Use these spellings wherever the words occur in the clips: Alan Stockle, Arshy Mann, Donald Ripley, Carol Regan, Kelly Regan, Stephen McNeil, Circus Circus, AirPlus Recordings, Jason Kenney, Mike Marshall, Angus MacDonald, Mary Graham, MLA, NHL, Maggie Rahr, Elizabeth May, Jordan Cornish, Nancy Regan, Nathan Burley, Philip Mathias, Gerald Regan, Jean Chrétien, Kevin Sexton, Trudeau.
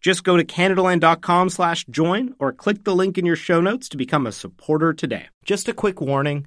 Just go to CanadaLand.com/join or click the link in your show notes to become a supporter today. Just a quick warning,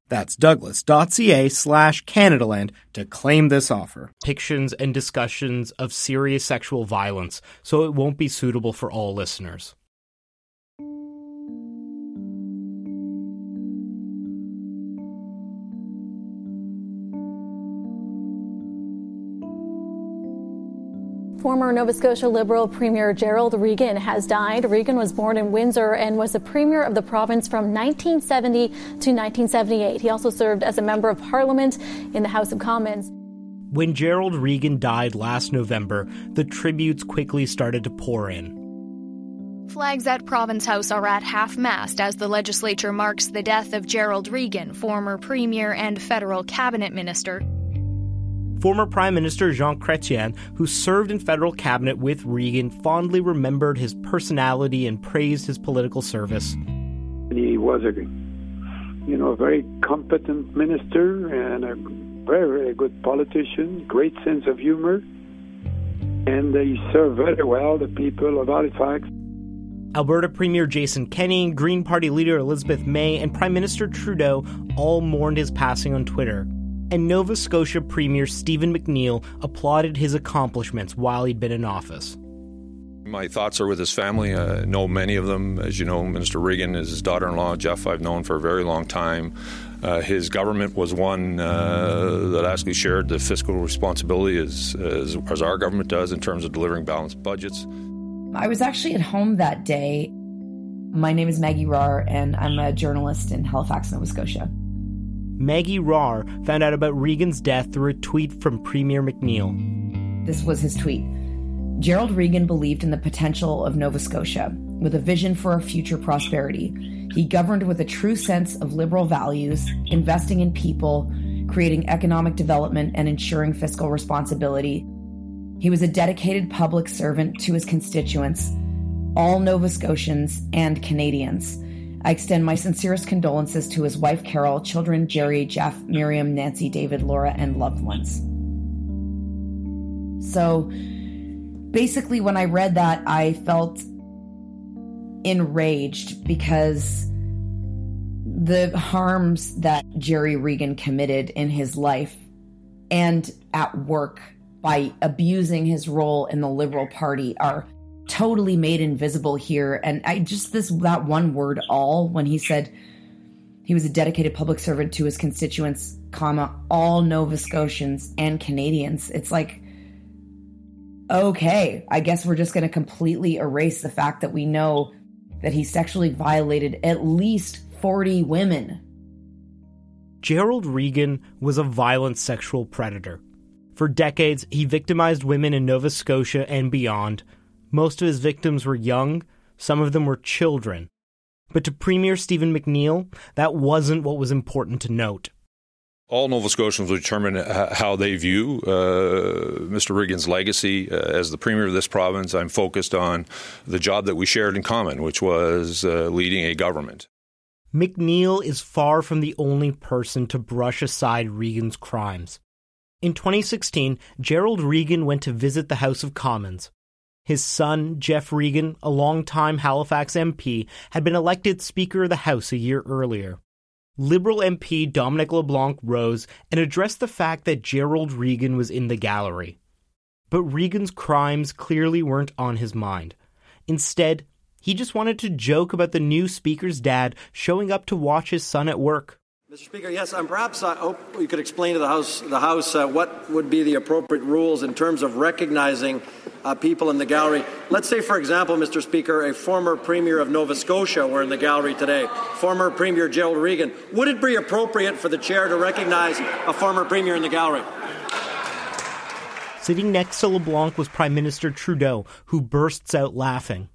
That's douglas.ca/CanadaLand to claim this offer. Depictions and discussions of serious sexual violence, so it won't be suitable for all listeners. Former Nova Scotia Liberal Premier Gerald Regan has died. Regan was born in Windsor and was the Premier of the province from 1970 to 1978. He also served as a Member of Parliament in the House of Commons. When Gerald Regan died last November, the tributes quickly started to pour in. Flags at Province House are at half-mast as the legislature marks the death of Gerald Regan, former Premier and federal cabinet minister. Former Prime Minister Jean Chrétien, who served in federal cabinet with Regan, fondly remembered his personality and praised his political service. He was a very competent minister and a very good politician, great sense of humor, and he served very well the people of Halifax. Alberta Premier Jason Kenney, Green Party leader Elizabeth May, and Prime Minister Trudeau all mourned his passing on Twitter. And Nova Scotia Premier Stephen McNeil applauded his accomplishments while he'd been in office. My thoughts are with his family. I know many of them. As you know, Minister Regan is his daughter-in-law. Jeff, I've known for a very long time. His government was one that actually shared the fiscal responsibility as our government does in terms of delivering balanced budgets. I was actually at home that day. My name is Maggie Rahr, and I'm a journalist in Halifax, Nova Scotia. Maggie Rahr found out about Regan's death through a tweet from Premier McNeil. This was his tweet. Gerald Regan believed in the potential of Nova Scotia with a vision for a future prosperity. He governed with a true sense of liberal values, investing in people, creating economic development, and ensuring fiscal responsibility. He was a dedicated public servant to his constituents, all Nova Scotians and Canadians. I extend my sincerest condolences to his wife, Carol, children, Jerry, Jeff, Miriam, Nancy, David, Laura, and loved ones. So basically when I read that, I felt enraged because the harms that Gerald Regan committed in his life and at work by abusing his role in the Liberal Party are totally made invisible here. And I just, that one word, all, when he said he was a dedicated public servant to his constituents, comma, all Nova Scotians and Canadians. It's like, okay, I guess we're just going to completely erase the fact that we know that he sexually violated at least 40 women. Gerald Regan was a violent sexual predator. For decades, he victimized women in Nova Scotia and beyond. Most of his victims were young, some of them were children. But to Premier Stephen McNeil, that wasn't what was important to note. All Nova Scotians will determine how they view Mr. Regan's legacy. As the Premier of this province, I'm focused on the job that we shared in common, which was leading a government. McNeil is far from the only person to brush aside Regan's crimes. In 2016, Gerald Regan went to visit the House of Commons. His son, Jeff Regan, a longtime Halifax MP, had been elected Speaker of the House a year earlier. Liberal MP Dominic LeBlanc rose and addressed the fact that Gerald Regan was in the gallery. But Regan's crimes clearly weren't on his mind. Instead, he just wanted to joke about the new Speaker's dad showing up to watch his son at work. Mr. Speaker, yes, I'm perhaps I hope you could explain to the House what would be the appropriate rules in terms of recognizing people in the gallery. Let's say, for example, Mr. Speaker, a former Premier of Nova Scotia were in the gallery today, former Premier Gerald Regan. Would it be appropriate for the chair to recognize a former Premier in the gallery? Sitting next to LeBlanc was Prime Minister Trudeau, who bursts out laughing.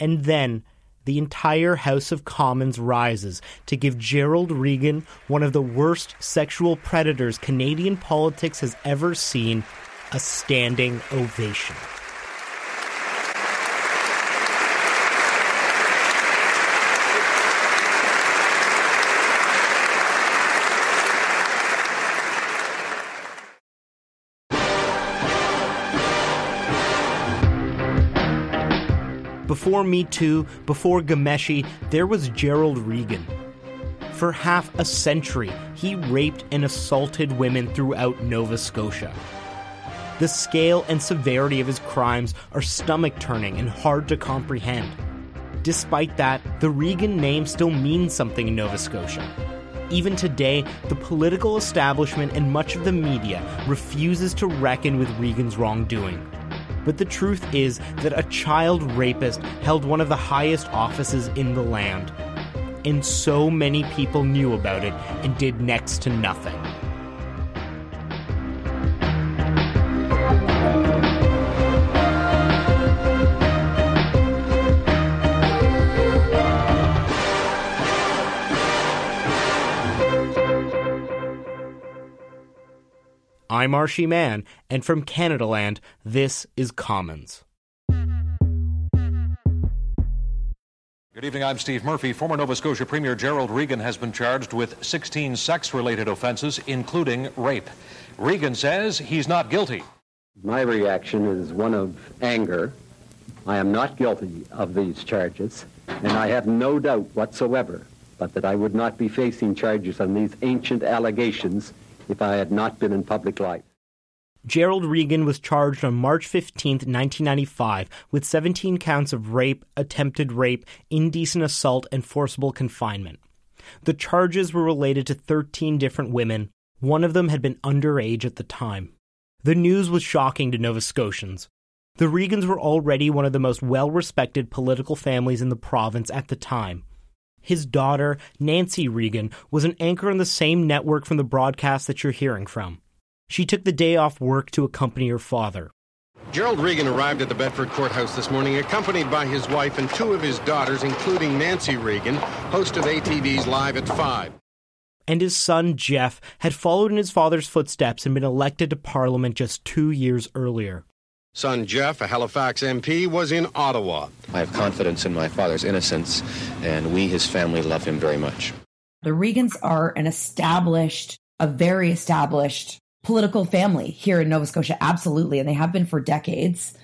And then the entire House of Commons rises to give Gerald Regan, one of the worst sexual predators Canadian politics has ever seen, a standing ovation. Before Me Too, before Gameshi, there was Gerald Regan. For half a century, he raped and assaulted women throughout Nova Scotia. The scale and severity of his crimes are stomach-turning and hard to comprehend. Despite that, the Regan name still means something in Nova Scotia. Even today, the political establishment and much of the media refuses to reckon with Regan's wrongdoing. But the truth is that a child rapist held one of the highest offices in the land. And so many people knew about it and did next to nothing. I'm Arshy Mann, and from CanadaLand, this is Commons. Good evening, I'm Steve Murphy. Former Nova Scotia Premier Gerald Regan has been charged with 16 sex-related offences, including rape. Regan says he's not guilty. My reaction is one of anger. I am not guilty of these charges, and I have no doubt whatsoever but that I would not be facing charges on these ancient allegations if I had not been in public life. Gerald Regan was charged on March 15, 1995, with 17 counts of rape, attempted rape, indecent assault, and forcible confinement. The charges were related to 13 different women. One of them had been underage at the time. The news was shocking to Nova Scotians. The Regans were already one of the most well-respected political families in the province at the time. His daughter, Nancy Regan, was an anchor on the same network from the broadcast that you're hearing from. She took the day off work to accompany her father. Gerald Regan arrived at the Bedford Courthouse this morning, accompanied by his wife and two of his daughters, including Nancy Regan, host of ATV's Live at 5. And his son, Jeff, had followed in his father's footsteps and been elected to Parliament just 2 years earlier. Son Jeff, a Halifax MP, was in Ottawa. I have confidence in my father's innocence, and we, his family, love him very much. The Regans are a very established political family here in Nova Scotia, absolutely, and they have been for decades.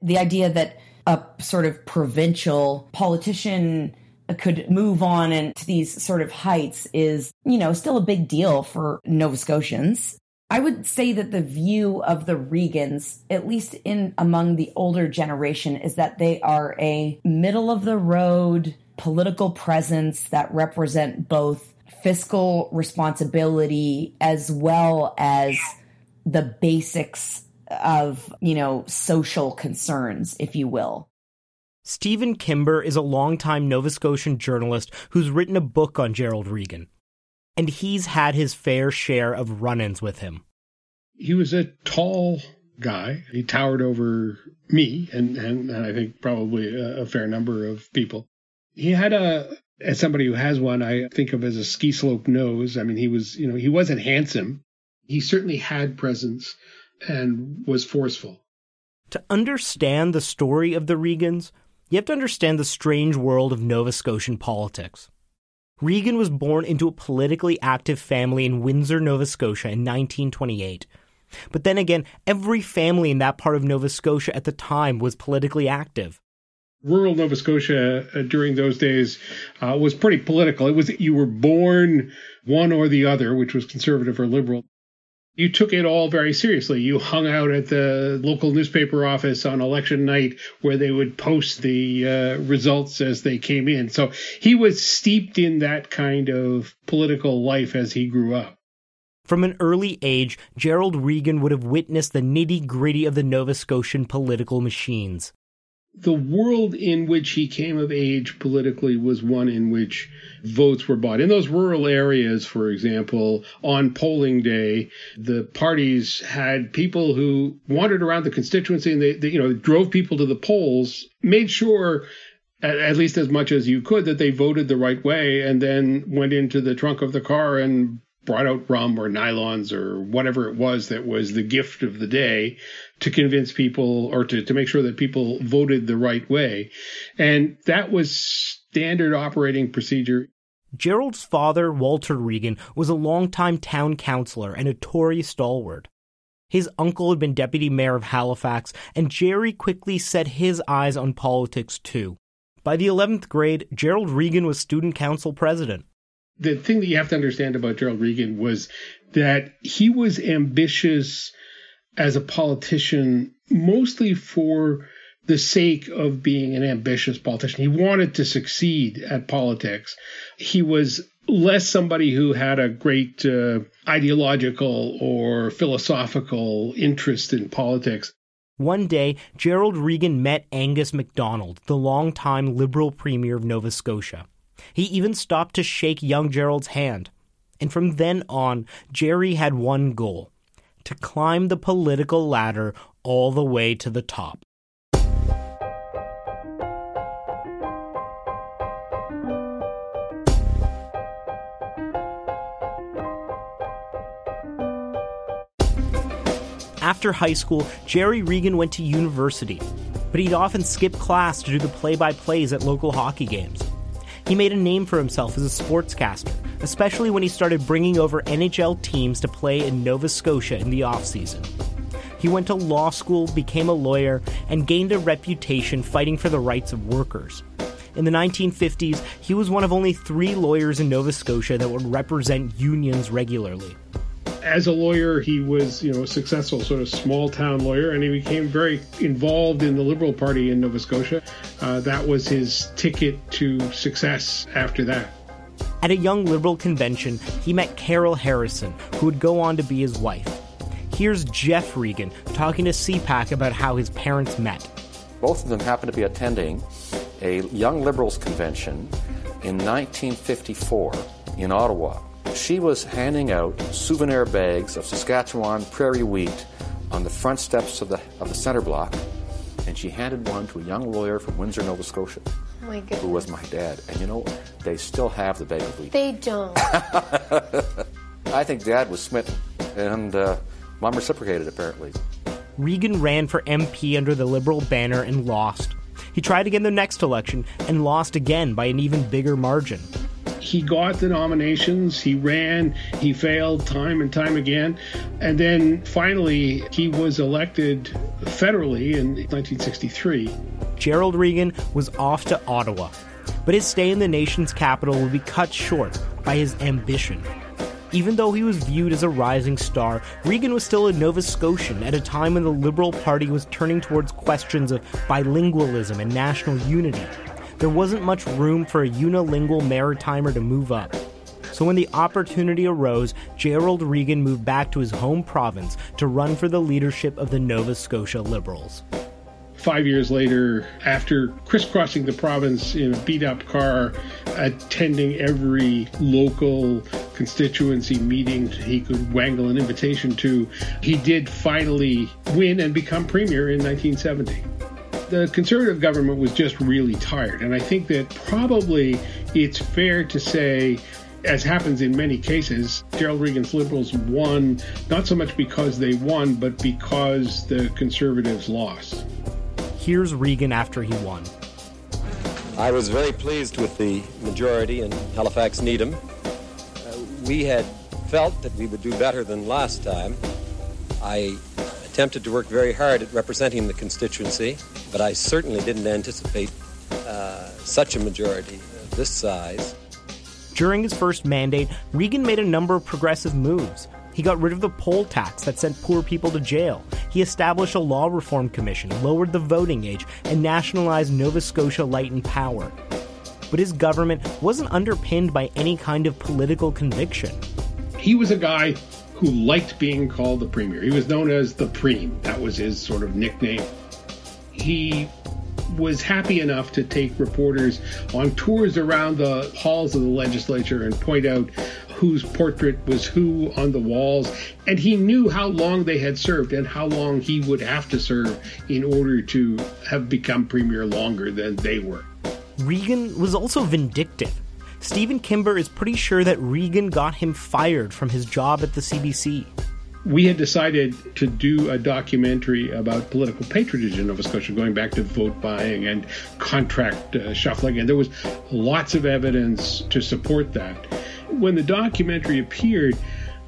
The idea that a sort of provincial politician could move on and to these sort of heights is, still a big deal for Nova Scotians. I would say that the view of the Regans, at least among the older generation, is that they are a middle-of-the-road political presence that represent both fiscal responsibility as well as the basics of, social concerns, if you will. Stephen Kimber is a longtime Nova Scotian journalist who's written a book on Gerald Regan. And he's had his fair share of run-ins with him. He was a tall guy. He towered over me and I think probably a fair number of people. He had as somebody who has one, I think of as a ski slope nose. I mean, he was, he wasn't handsome. He certainly had presence and was forceful. To understand the story of the Regans, you have to understand the strange world of Nova Scotian politics. Regan was born into a politically active family in Windsor, Nova Scotia in 1928. But then again, every family in that part of Nova Scotia at the time was politically active. Rural Nova Scotia during those days was pretty political. It was that you were born one or the other, which was conservative or liberal. You took it all very seriously. You hung out at the local newspaper office on election night where they would post the results as they came in. So he was steeped in that kind of political life as he grew up. From an early age, Gerald Regan would have witnessed the nitty-gritty of the Nova Scotian political machines. The world in which he came of age politically was one in which votes were bought. In those rural areas, for example, on polling day, the parties had people who wandered around the constituency and they drove people to the polls, made sure, at least as much as you could, that they voted the right way, and then went into the trunk of the car and brought out rum or nylons or whatever it was that was the gift of the day to convince people or to make sure that people voted the right way. And that was standard operating procedure. Gerald's father, Walter Regan, was a longtime town councillor and a Tory stalwart. His uncle had been deputy mayor of Halifax, and Jerry quickly set his eyes on politics too. By the 11th grade, Gerald Regan was student council president. The thing that you have to understand about Gerald Regan was that he was ambitious as a politician, mostly for the sake of being an ambitious politician. He wanted to succeed at politics. He was less somebody who had a great ideological or philosophical interest in politics. One day, Gerald Regan met Angus MacDonald, the longtime Liberal Premier of Nova Scotia. He even stopped to shake young Gerald's hand. And from then on, Jerry had one goal, to climb the political ladder all the way to the top. After high school, Jerry Regan went to university, but he'd often skip class to do the play-by-plays at local hockey games. He made a name for himself as a sportscaster, especially when he started bringing over NHL teams to play in Nova Scotia in the offseason. He went to law school, became a lawyer, and gained a reputation fighting for the rights of workers. In the 1950s, he was one of only 3 lawyers in Nova Scotia that would represent unions regularly. As a lawyer, he was, a successful sort of small-town lawyer, and he became very involved in the Liberal Party in Nova Scotia. That was his ticket to success after that. At a young Liberal convention, he met Carol Harrison, who would go on to be his wife. Here's Jeff Regan talking to CPAC about how his parents met. Both of them happened to be attending a Young Liberals convention in 1954 in Ottawa. She was handing out souvenir bags of Saskatchewan prairie wheat on the front steps of the center block, and she handed one to a young lawyer from Windsor, Nova Scotia, who was my dad. And they still have the bag of wheat. They don't. I think Dad was smitten, and Mom reciprocated, apparently. Regan ran for MP under the Liberal banner and lost. He tried again the next election and lost again by an even bigger margin. He got the nominations, he ran, he failed time and time again, and then finally he was elected federally in 1963. Gerald Regan was off to Ottawa, but his stay in the nation's capital would be cut short by his ambition. Even though he was viewed as a rising star, Regan was still a Nova Scotian at a time when the Liberal Party was turning towards questions of bilingualism and national unity. There wasn't much room for a unilingual Maritimer to move up. So when the opportunity arose, Gerald Regan moved back to his home province to run for the leadership of the Nova Scotia Liberals. 5 years later, after crisscrossing the province in a beat-up car, attending every local constituency meeting he could wangle an invitation to, he did finally win and become premier in 1970. The Conservative government was just really tired, and I think that probably it's fair to say, as happens in many cases, Gerald Regan's Liberals won, not so much because they won, but because the Conservatives lost. Here's Regan after he won. I was very pleased with the majority in Halifax-Needham. We had felt that we would do better than last time, I attempted to work very hard at representing the constituency, but I certainly didn't anticipate such a majority of this size. During his first mandate, Regan made a number of progressive moves. He got rid of the poll tax that sent poor people to jail. He established a law reform commission, lowered the voting age, and nationalized Nova Scotia Light and Power. But his government wasn't underpinned by any kind of political conviction. He was a guy who liked being called the premier. He was known as the Preem. That was his sort of nickname. He was happy enough to take reporters on tours around the halls of the legislature and point out whose portrait was who on the walls. And he knew how long they had served and how long he would have to serve in order to have become premier longer than they were. Regan was also vindictive. Stephen Kimber is pretty sure that Regan got him fired from his job at the CBC. We had decided to do a documentary about political patronage in Nova Scotia, going back to vote buying and contract shuffling, and there was lots of evidence to support that. When the documentary appeared,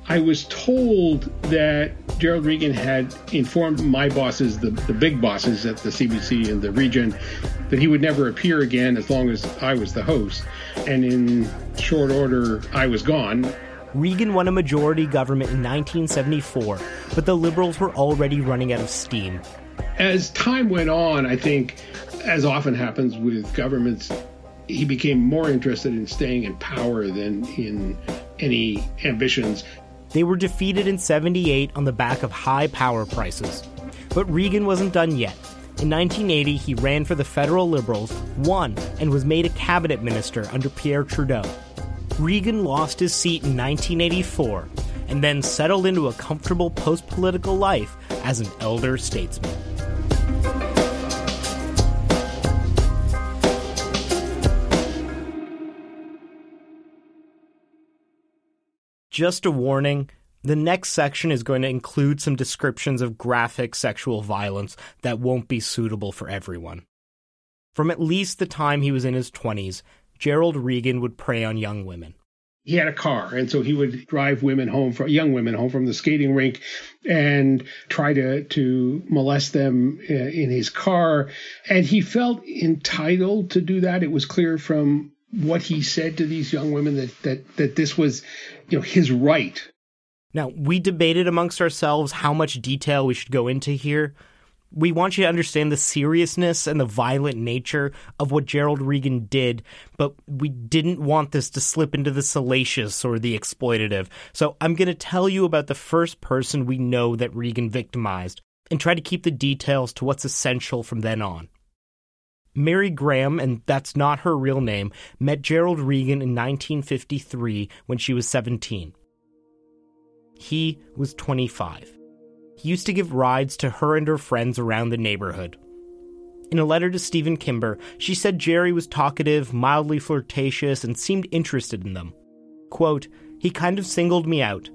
I was told that Gerald Regan had informed my bosses, the big bosses at the CBC and the region, that he would never appear again as long as I was the host. And in short order, I was gone. Regan won a majority government in 1974, but the Liberals were already running out of steam. As time went on, I think, as often happens with governments, he became more interested in staying in power than in any ambitions. They were defeated in 78 on the back of high power prices. But Regan wasn't done yet. In 1980, he ran for the federal Liberals, won, and was made a cabinet minister under Pierre Trudeau. Regan lost his seat in 1984, and then settled into a comfortable post-political life as an elder statesman. Just a warning, the next section is going to include some descriptions of graphic sexual violence that won't be suitable for everyone. From at least the time he was in his 20s, Gerald Regan would prey on young women. He had a car, and so he would drive women home, young women home from the skating rink, and try to molest them in his car. And he felt entitled to do that. It was clear from what he said to these young women that this was, his right. Now, we debated amongst ourselves how much detail we should go into here. We want you to understand the seriousness and the violent nature of what Gerald Regan did, but we didn't want this to slip into the salacious or the exploitative. So I'm going to tell you about the first person we know that Regan victimized and try to keep the details to what's essential from then on. Mary Graham, and that's not her real name, met Gerald Regan in 1953 when she was 17. He was 25. He used to give rides to her and her friends around the neighborhood. In a letter to Stephen Kimber, she said Jerry was talkative, mildly flirtatious, and seemed interested in them. Quote, "He kind of singled me out.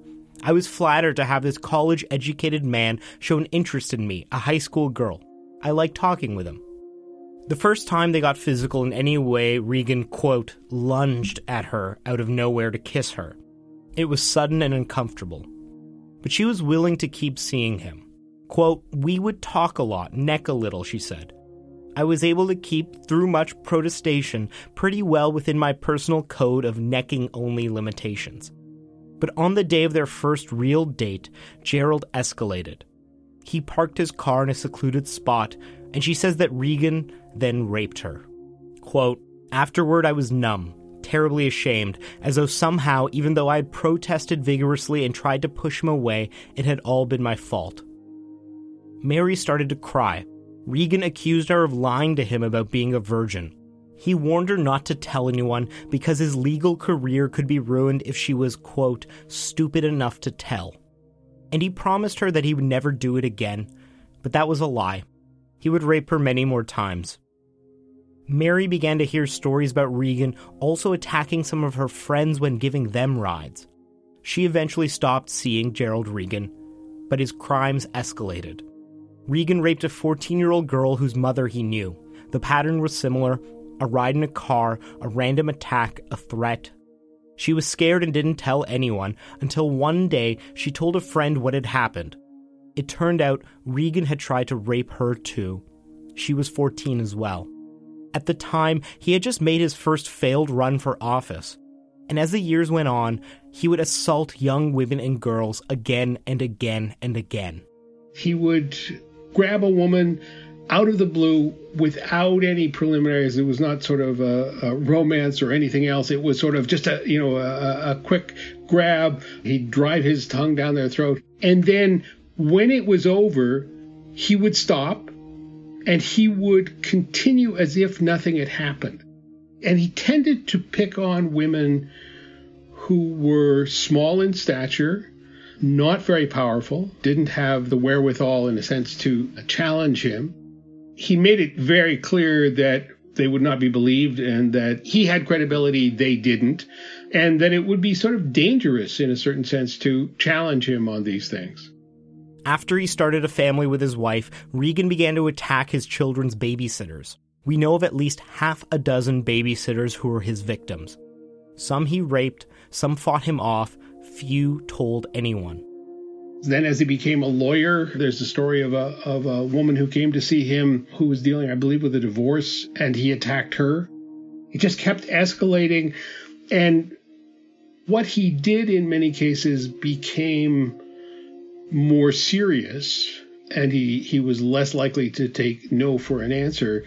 I was flattered to have this college-educated man show an interest in me, a high school girl. I liked talking with him." The first time they got physical in any way, Regan, quote, "lunged at her out of nowhere to kiss her. It was sudden and uncomfortable. But she was willing to keep seeing him. Quote, "We would talk a lot, neck a little," she said. "I was able to keep, through much protestation, pretty well within my personal code of necking-only limitations." But on the day of their first real date, Gerald escalated. He parked his car in a secluded spot, and she says that Regan then raped her. Quote, "Afterward, I was numb, terribly ashamed, as though somehow, even though I had protested vigorously and tried to push him away, it had all been my fault." Mary started to cry. Regan accused her of lying to him about being a virgin. He warned her not to tell anyone because his legal career could be ruined if she was, quote, "stupid enough to tell." And he promised her that he would never do it again, but that was a lie. He would rape her many more times. Mary began to hear stories about Regan also attacking some of her friends when giving them rides. She eventually stopped seeing Gerald Regan, but his crimes escalated. Regan raped a 14-year-old girl whose mother he knew. The pattern was similar: a ride in a car, a random attack, a threat. She was scared and didn't tell anyone, until one day she told a friend what had happened. It turned out Regan had tried to rape her too. She was 14 as well. At the time, he had just made his first failed run for office. And as the years went on, he would assault young women and girls again and again and again. He would grab a woman out of the blue without any preliminaries. It was not sort of a romance or anything else. It was sort of just a quick grab. He'd drive his tongue down their throat. And then when it was over, he would stop and he would continue as if nothing had happened. And he tended to pick on women who were small in stature, not very powerful, didn't have the wherewithal, in a sense, to challenge him. He made it very clear that they would not be believed and that he had credibility, they didn't, and that it would be sort of dangerous, in a certain sense, to challenge him on these things. After he started a family with his wife, Regan began to attack his children's babysitters. We know of at least half a dozen babysitters who were his victims. Some he raped, some fought him off, few told anyone. Then as he became a lawyer, there's the story of a woman who came to see him who was dealing, I believe, with a divorce, and he attacked her. It just kept escalating. And what he did in many cases became more serious, and he was less likely to take no for an answer.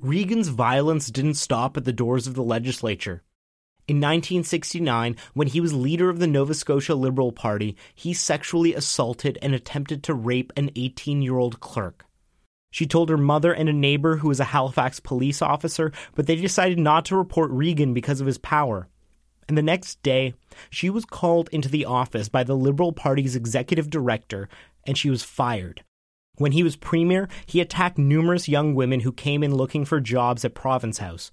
Regan's violence didn't stop at the doors of the legislature. In 1969, when he was leader of the Nova Scotia Liberal Party, he sexually assaulted and attempted to rape an 18-year-old clerk. She told her mother and a neighbor who was a Halifax police officer, but they decided not to report Regan because of his power. And the next day, she was called into the office by the Liberal Party's executive director, and she was fired. When he was premier, he attacked numerous young women who came in looking for jobs at Province House.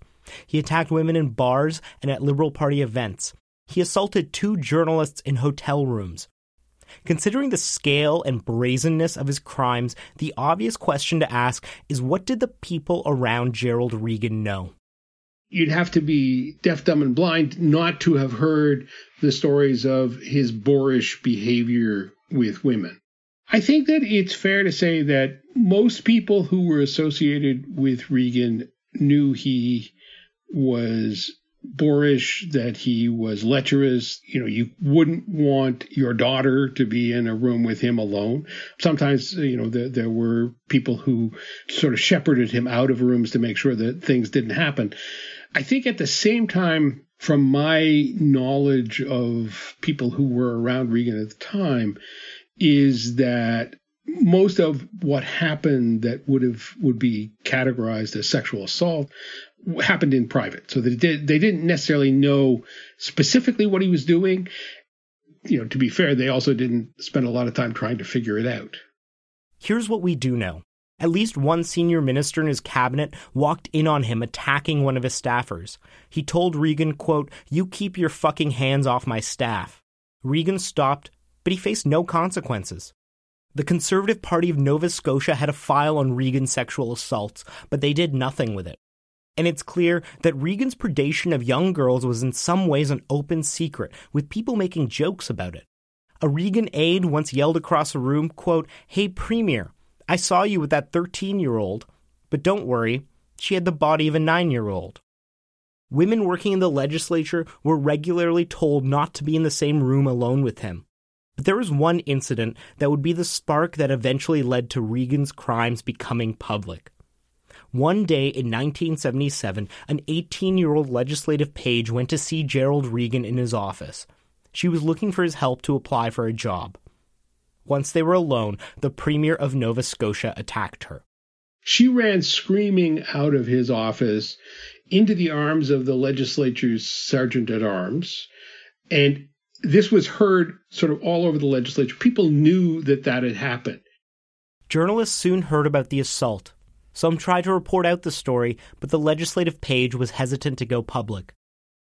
He attacked women in bars and at Liberal Party events. He assaulted two journalists in hotel rooms. Considering the scale and brazenness of his crimes, the obvious question to ask is, what did the people around Gerald Regan know? You'd have to be deaf, dumb, and blind not to have heard the stories of his boorish behavior with women. I think that it's fair to say that most people who were associated with Regan knew he was boorish, that he was lecherous. You know, you wouldn't want your daughter to be in a room with him alone. Sometimes, you know, there were people who sort of shepherded him out of rooms to make sure that things didn't happen. I think at the same time, from my knowledge of people who were around Regan at the time, is that most of what happened that would be categorized as sexual assault happened in private. So they didn't necessarily know specifically what he was doing. You know, to be fair, they also didn't spend a lot of time trying to figure it out. Here's what we do know. At least one senior minister in his cabinet walked in on him attacking one of his staffers. He told Regan, quote, "You keep your fucking hands off my staff." Regan stopped, but he faced no consequences. The Conservative Party of Nova Scotia had a file on Regan's sexual assaults, but they did nothing with it. And it's clear that Regan's predation of young girls was in some ways an open secret, with people making jokes about it. A Regan aide once yelled across a room, quote, "Hey, Premier, I saw you with that 13-year-old, but don't worry, she had the body of a 9-year-old. Women working in the legislature were regularly told not to be in the same room alone with him. But there was one incident that would be the spark that eventually led to Regan's crimes becoming public. One day in 1977, an 18-year-old legislative page went to see Gerald Regan in his office. She was looking for his help to apply for a job. Once they were alone, the Premier of Nova Scotia attacked her. She ran screaming out of his office into the arms of the legislature's sergeant-at-arms, and this was heard sort of all over the legislature. People knew that had happened. Journalists soon heard about the assault. Some tried to report out the story, but the legislative page was hesitant to go public.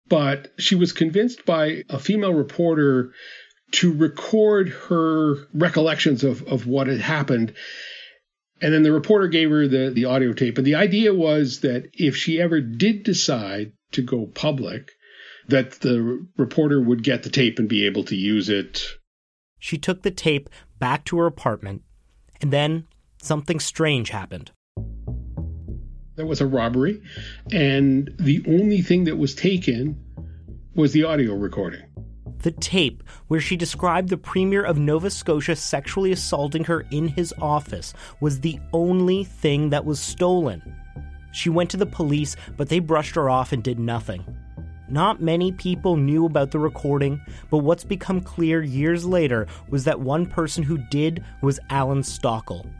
But she was convinced by a female reporter to record her recollections of what had happened. And then the reporter gave her the audio tape. And the idea was that if she ever did decide to go public, that the reporter would get the tape and be able to use it. She took the tape, back to her apartment, and then something strange happened. There was a robbery, and the only thing that was taken was the audio recording. The tape where she described the Premier of Nova Scotia sexually assaulting her in his office was the only thing that was stolen. She went to the police, but they brushed her off and did nothing. Not many people knew about the recording, but what's become clear years later was that one person who did was Alan Stockle.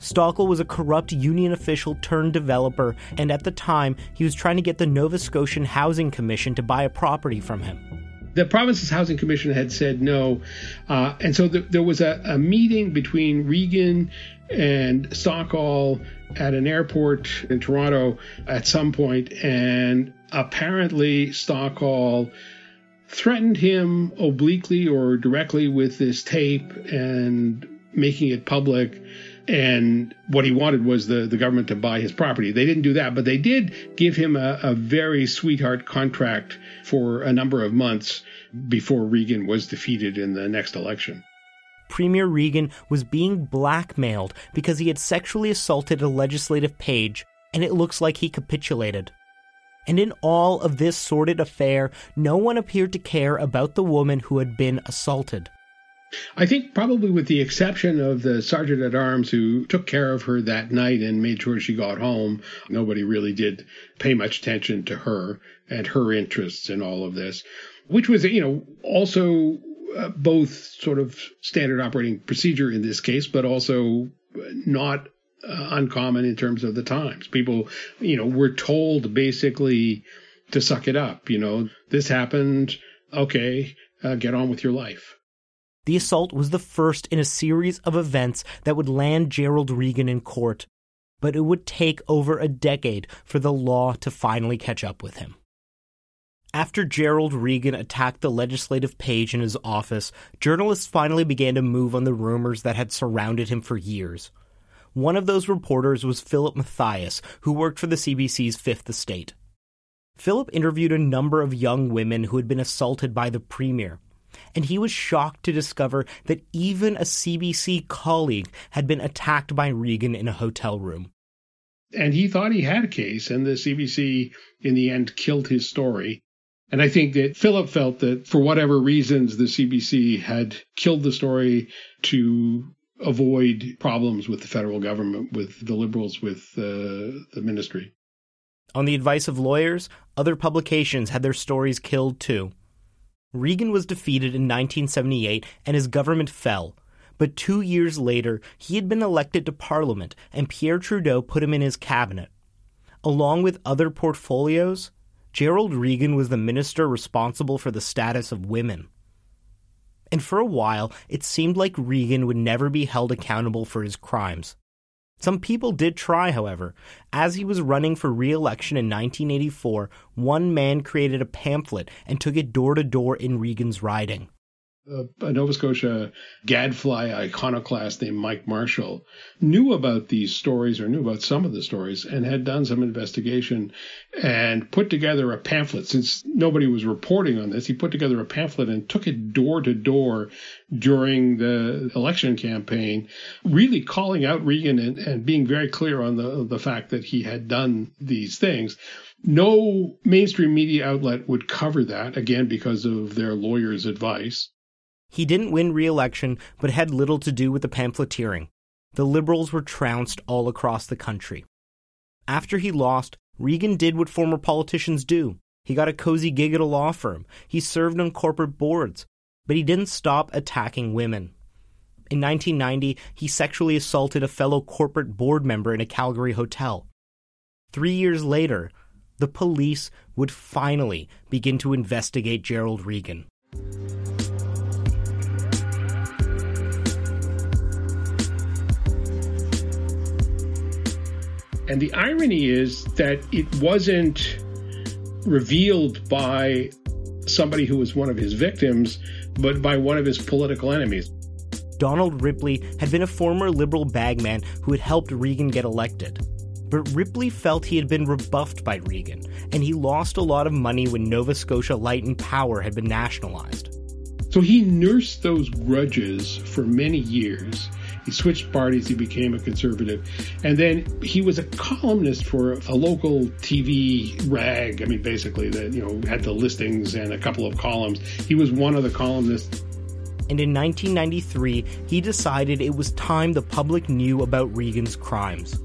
Stockle was a corrupt union official turned developer, and at the time, he was trying to get the Nova Scotian Housing Commission to buy a property from him. The province's housing commission had said no, and so there was a meeting between Regan and Stockall at an airport in Toronto at some point, and apparently Stockall threatened him obliquely or directly with this tape and making it public. And what he wanted was the government to buy his property. They didn't do that, but they did give him a very sweetheart contract for a number of months before Regan was defeated in the next election. Premier Regan was being blackmailed because he had sexually assaulted a legislative page, and it looks like he capitulated. And in all of this sordid affair, no one appeared to care about the woman who had been assaulted. I think probably with the exception of the sergeant-at-arms who took care of her that night and made sure she got home, nobody really did pay much attention to her and her interests in all of this, which was, also both sort of standard operating procedure in this case, but also not uncommon in terms of the times. People, were told basically to suck it up. This happened. Okay, get on with your life. The assault was the first in a series of events that would land Gerald Regan in court, but it would take over a decade for the law to finally catch up with him. After Gerald Regan attacked the legislative page in his office, journalists finally began to move on the rumors that had surrounded him for years. One of those reporters was Philip Mathias, who worked for the CBC's Fifth Estate. Philip interviewed a number of young women who had been assaulted by the premier, and he was shocked to discover that even a CBC colleague had been attacked by Regan in a hotel room. And he thought he had a case, and the CBC, in the end, killed his story. And I think that Philip felt that, for whatever reasons, the CBC had killed the story to avoid problems with the federal government, with the Liberals, with the ministry. On the advice of lawyers, other publications had their stories killed too. Regan was defeated in 1978 and his government fell, but 2 years later he had been elected to Parliament and Pierre Trudeau put him in his cabinet. Along with other portfolios, Gerald Regan was the minister responsible for the status of women. And for a while, it seemed like Regan would never be held accountable for his crimes. Some people did try, however. As he was running for re-election in 1984, one man created a pamphlet and took it door-to-door in Regan's riding. A Nova Scotia gadfly iconoclast named Mike Marshall knew about these stories, or knew about some of the stories, and had done some investigation and put together a pamphlet. Since nobody was reporting on this, he put together a pamphlet and took it door-to-door during the election campaign, really calling out Regan and being very clear on the fact that he had done these things. No mainstream media outlet would cover that, again, because of their lawyer's advice. He didn't win re-election, but had little to do with the pamphleteering. The Liberals were trounced all across the country. After he lost, Regan did what former politicians do. He got a cozy gig at a law firm. He served on corporate boards. But he didn't stop attacking women. In 1990, he sexually assaulted a fellow corporate board member in a Calgary hotel. 3 years later, the police would finally begin to investigate Gerald Regan. And the irony is that it wasn't revealed by somebody who was one of his victims, but by one of his political enemies. Donald Ripley had been a former Liberal bagman who had helped Regan get elected. But Ripley felt he had been rebuffed by Regan, and he lost a lot of money when Nova Scotia Light and Power had been nationalized. So he nursed those grudges for many years. He switched parties, he became a conservative. And then he was a columnist for a local TV rag. I mean, basically, that, you know, had the listings and a couple of columns. He was one of the columnists. And in 1993, he decided it was time the public knew about Regan's crimes.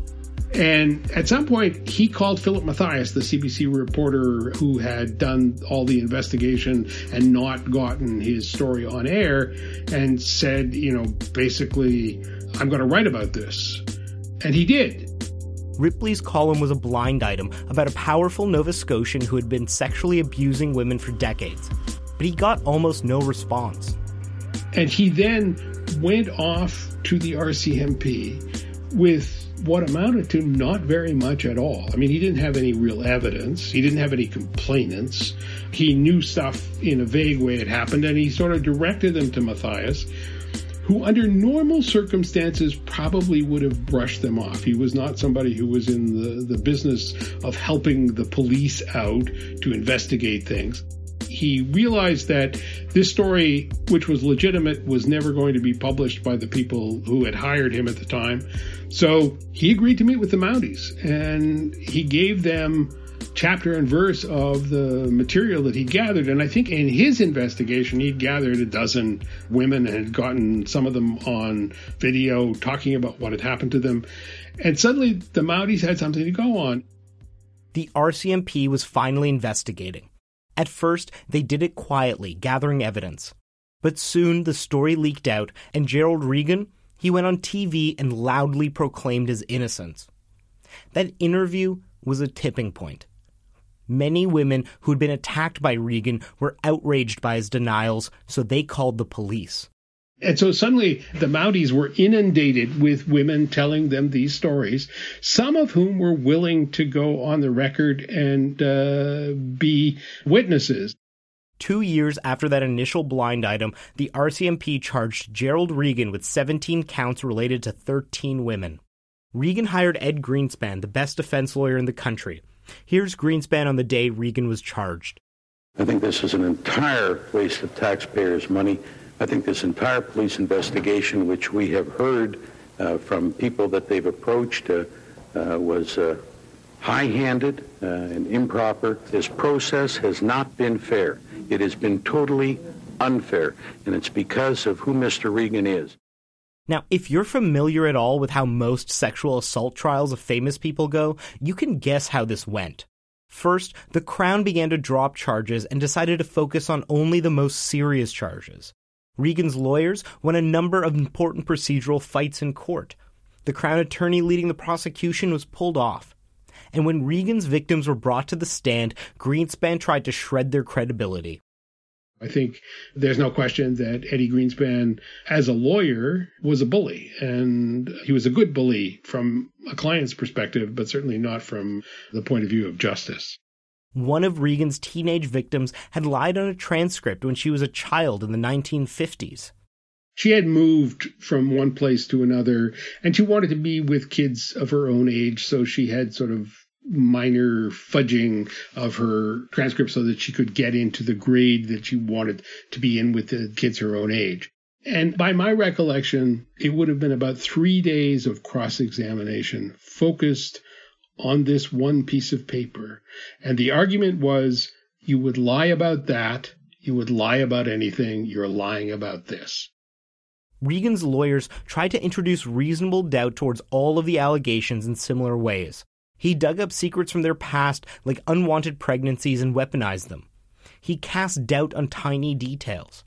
And at some point, he called Philip Mathias, the CBC reporter who had done all the investigation and not gotten his story on air, and said, you know, basically, I'm going to write about this. And he did. Ripley's column was a blind item about a powerful Nova Scotian who had been sexually abusing women for decades. But he got almost no response. And he then went off to the RCMP with what amounted to not very much at all. I mean, he didn't have any real evidence. He didn't have any complainants. He knew stuff in a vague way had happened, and he sort of directed them to Mathias, who under normal circumstances probably would have brushed them off. He was not somebody who was in the business of helping the police out to investigate things. He realized that this story, which was legitimate, was never going to be published by the people who had hired him at the time. So he agreed to meet with the Mounties, and he gave them chapter and verse of the material that he gathered. And I think in his investigation, he'd gathered a dozen women and had gotten some of them on video talking about what had happened to them. And suddenly the Mounties had something to go on. The RCMP was finally investigating. At first, they did it quietly, gathering evidence. But soon, the story leaked out, and Gerald Regan, he went on TV and loudly proclaimed his innocence. That interview was a tipping point. Many women who'd been attacked by Regan were outraged by his denials, so they called the police. And so suddenly the Mounties were inundated with women telling them these stories, some of whom were willing to go on the record and be witnesses. 2 years after that initial blind item, the RCMP charged Gerald Regan with 17 counts related to 13 women. Regan hired Ed Greenspan, the best defense lawyer in the country. Here's Greenspan on the day Regan was charged. I think this is an entire waste of taxpayers' money. I think this entire police investigation, which we have heard from people that they've approached, was high-handed and improper. This process has not been fair. It has been totally unfair, and it's because of who Mr. Regan is. Now, if you're familiar at all with how most sexual assault trials of famous people go, you can guess how this went. First, the Crown began to drop charges and decided to focus on only the most serious charges. Regan's lawyers won a number of important procedural fights in court. The Crown attorney leading the prosecution was pulled off. And when Regan's victims were brought to the stand, Greenspan tried to shred their credibility. I think there's no question that Eddie Greenspan, as a lawyer, was a bully. And he was a good bully from a client's perspective, but certainly not from the point of view of justice. One of Regan's teenage victims had lied on a transcript when she was a child in the 1950s. She had moved from one place to another, and she wanted to be with kids of her own age, so she had sort of minor fudging of her transcript so that she could get into the grade that she wanted to be in with the kids her own age. And by my recollection, it would have been about 3 days of cross-examination focused on this one piece of paper. And the argument was, you would lie about that, you would lie about anything, you're lying about this. Regan's lawyers tried to introduce reasonable doubt towards all of the allegations in similar ways. He dug up secrets from their past, like unwanted pregnancies, and weaponized them. He cast doubt on tiny details.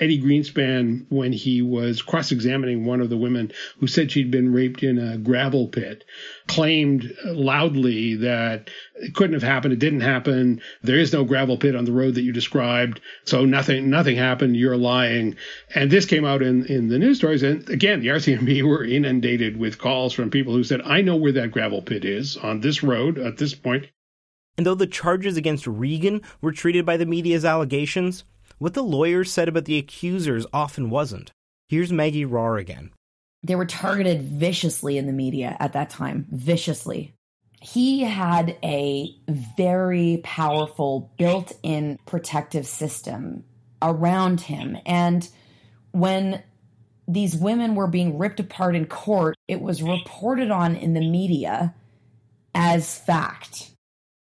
Eddie Greenspan, when he was cross-examining one of the women who said she'd been raped in a gravel pit, claimed loudly that it couldn't have happened, it didn't happen, there is no gravel pit on the road that you described, so nothing happened, you're lying. And this came out in the news stories, and again, the RCMP were inundated with calls from people who said, I know where that gravel pit is, on this road, at this point. And though the charges against Regan were treated by the media as allegations, what the lawyers said about the accusers often wasn't. Here's Maggie Rahr again. They were targeted viciously in the media at that time, viciously. He had a very powerful built-in protective system around him. And when these women were being ripped apart in court, it was reported on in the media as fact.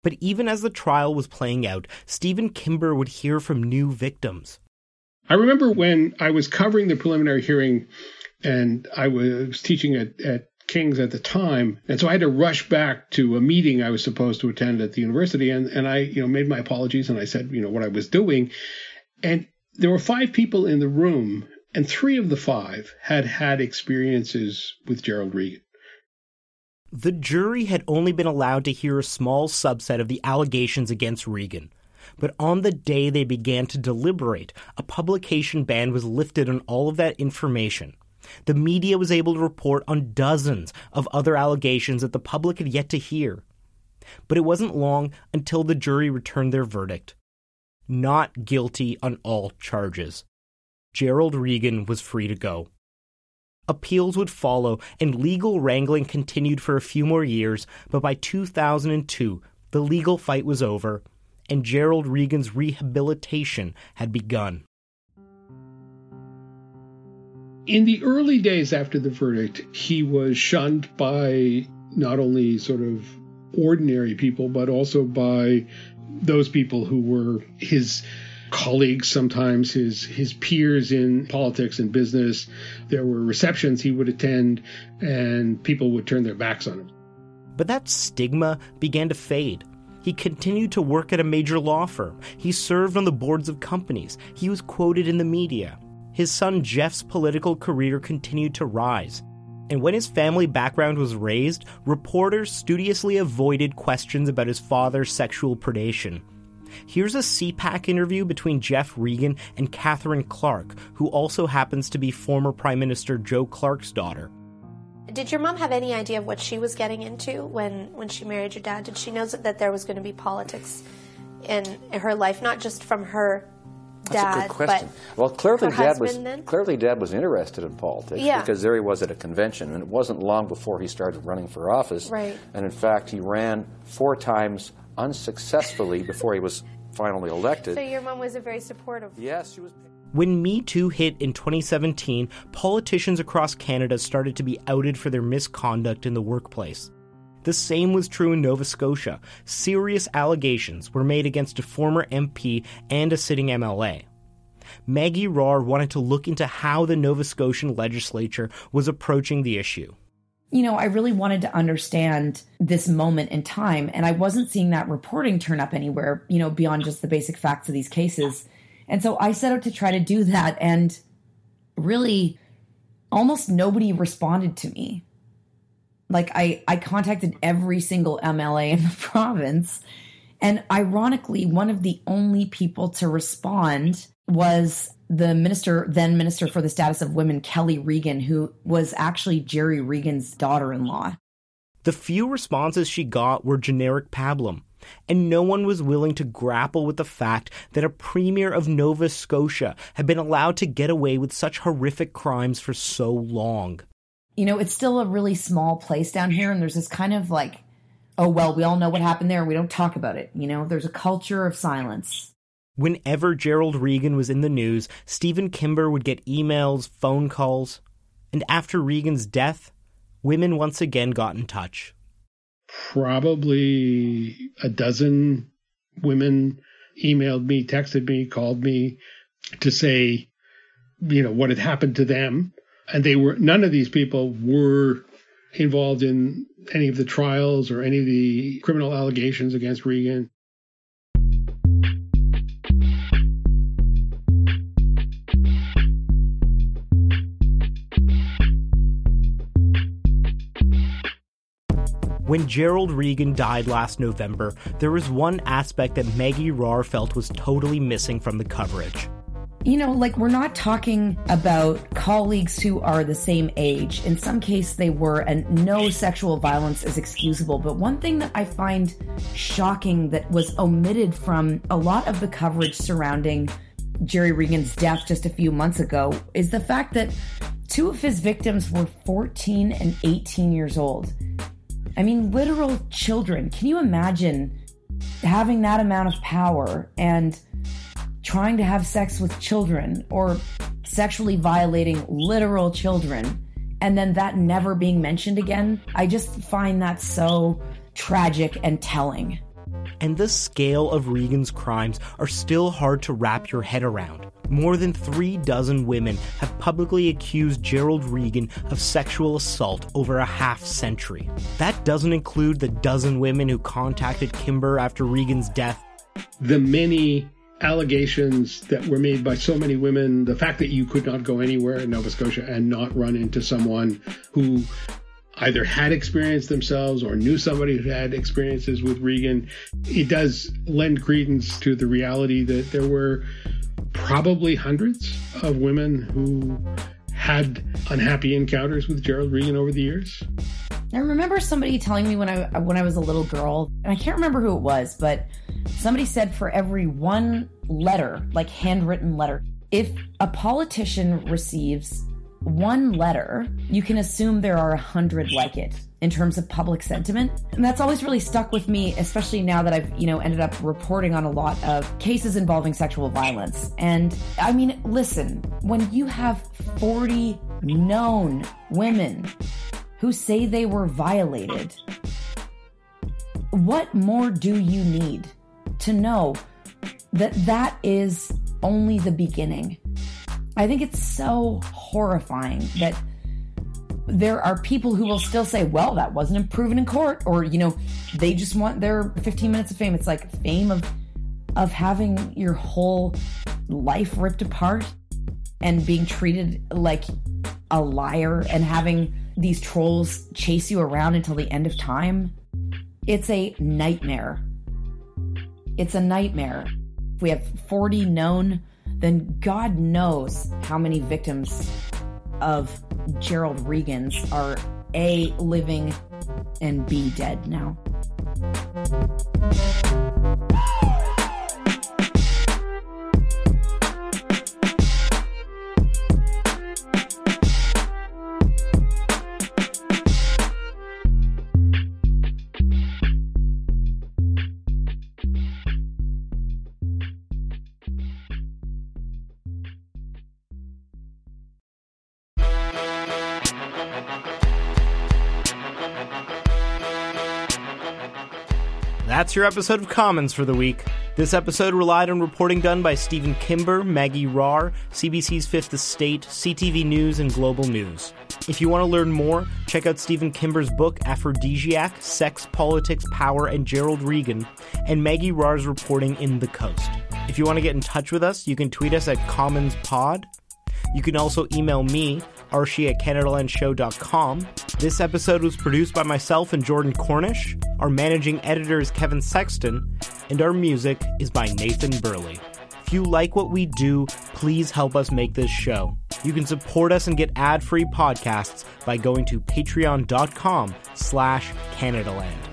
But even as the trial was playing out, Stephen Kimber would hear from new victims. I remember when I was covering the preliminary hearing and I was teaching at King's at the time. And so I had to rush back to a meeting I was supposed to attend at the university. And I, made my apologies and I said, what I was doing. And there were 5 people in the room, and 3 of the 5 had had experiences with Gerald Regan. The jury had only been allowed to hear a small subset of the allegations against Regan. But on the day they began to deliberate, a publication ban was lifted on all of that information. The media was able to report on dozens of other allegations that the public had yet to hear. But it wasn't long until the jury returned their verdict. Not guilty on all charges. Gerald Regan was free to go. Appeals would follow, and legal wrangling continued for a few more years, but by 2002, the legal fight was over, and Gerald Regan's rehabilitation had begun. In the early days after the verdict, he was shunned by not only sort of ordinary people, but also by those people who were his colleagues, sometimes his peers in politics and business. There were receptions he would attend, and people would turn their backs on him. But that stigma began to fade. He continued to work at a major law firm. He served on the boards of companies. He was quoted in the media. His son Jeff's political career continued to rise. And when his family background was raised, reporters studiously avoided questions about his father's sexual predation. Here's a CPAC interview between Jeff Regan and Catherine Clark, who also happens to be former Prime Minister Joe Clark's daughter. Did your mom have any idea of what she was getting into when she married your dad? Did she know that there was going to be politics in her life, not just from her dad? That's a good question. But well, clearly Dad was interested in politics, yeah, because there he was at a convention, and it wasn't long before he started running for office. Right. And in fact, he ran 4 times unsuccessfully before he was finally elected. So your mom was a very supportive. Yes, she was. When Me Too hit in 2017, politicians across Canada started to be outed for their misconduct in the workplace. The same was true in Nova Scotia. Serious allegations were made against a former MP and a sitting MLA. Maggie Rahr wanted to look into how the Nova Scotian legislature was approaching the issue. I really wanted to understand this moment in time, and I wasn't seeing that reporting turn up anywhere, beyond just the basic facts of these cases. And so I set out to try to do that, and really almost nobody responded to me. Like, I contacted every single MLA in the province, and ironically, one of the only people to respond was the then Minister for the Status of Women, Kelly Regan, who was actually Jerry Regan's daughter-in-law. The few responses she got were generic pablum, and no one was willing to grapple with the fact that a premier of Nova Scotia had been allowed to get away with such horrific crimes for so long. It's still a really small place down here, and there's this kind of like, oh, well, we all know what happened there, and we don't talk about it. There's a culture of silence. Whenever Gerald Regan was in the news, Stephen Kimber would get emails, phone calls. And after Regan's death, women once again got in touch. Probably a dozen women emailed me, texted me, called me to say, what had happened to them. And none of these people were involved in any of the trials or any of the criminal allegations against Regan. When Gerald Regan died last November, there was one aspect that Maggie Rahr felt was totally missing from the coverage. We're not talking about colleagues who are the same age. In some case, they were, and no sexual violence is excusable. But one thing that I find shocking that was omitted from a lot of the coverage surrounding Jerry Regan's death just a few months ago is the fact that 2 of his victims were 14 and 18 years old. Literal children. Can you imagine having that amount of power and trying to have sex with children or sexually violating literal children, and then that never being mentioned again, I just find that so tragic and telling. And the scale of Regan's crimes are still hard to wrap your head around. More than 36 women have publicly accused Gerald Regan of sexual assault over a half-century. That doesn't include the 12 women who contacted Kimber after Regan's death. The many allegations that were made by so many women, the fact that you could not go anywhere in Nova Scotia and not run into someone who either had experienced themselves or knew somebody who had experiences with Regan, it does lend credence to the reality that there were probably hundreds of women who had unhappy encounters with Gerald Regan over the years. I remember somebody telling me when I was a little girl, and I can't remember who it was, but somebody said for every one letter, like handwritten letter, if a politician receives one letter, you can assume there are 100 like it in terms of public sentiment. And that's always really stuck with me, especially now that I've, ended up reporting on a lot of cases involving sexual violence. And I mean, listen, when you have 40 known women who say they were violated, what more do you need to know that that is only the beginning? I think it's so horrifying that there are people who will still say, well, that wasn't proven in court, or, they just want their 15 minutes of fame. It's like fame of having your whole life ripped apart and being treated like a liar and having these trolls chase you around until the end of time. It's a nightmare. It's a nightmare. We have 40 known, then God knows how many victims of Gerald Regan's are A, living, and B, dead now. That's your episode of Commons for the week. This episode relied on reporting done by Stephen Kimber, Maggie Rahr, CBC's Fifth Estate, CTV News, and Global News. If you want to learn more, check out Stephen Kimber's book, Aphrodisiac, Sex, Politics, Power, and Gerald Regan, and Maggie Rahr's reporting in The Coast. If you want to get in touch with us, you can tweet us at CommonsPod. You can also email me, Arshy@CanadaLandShow.com. This episode was produced by myself and Jordan Cornish. Our managing editor is Kevin Sexton, and our music is by Nathan Burley. If you like what we do, please help us make this show. You can support us and get ad-free podcasts by going to patreon.com/CanadaLand.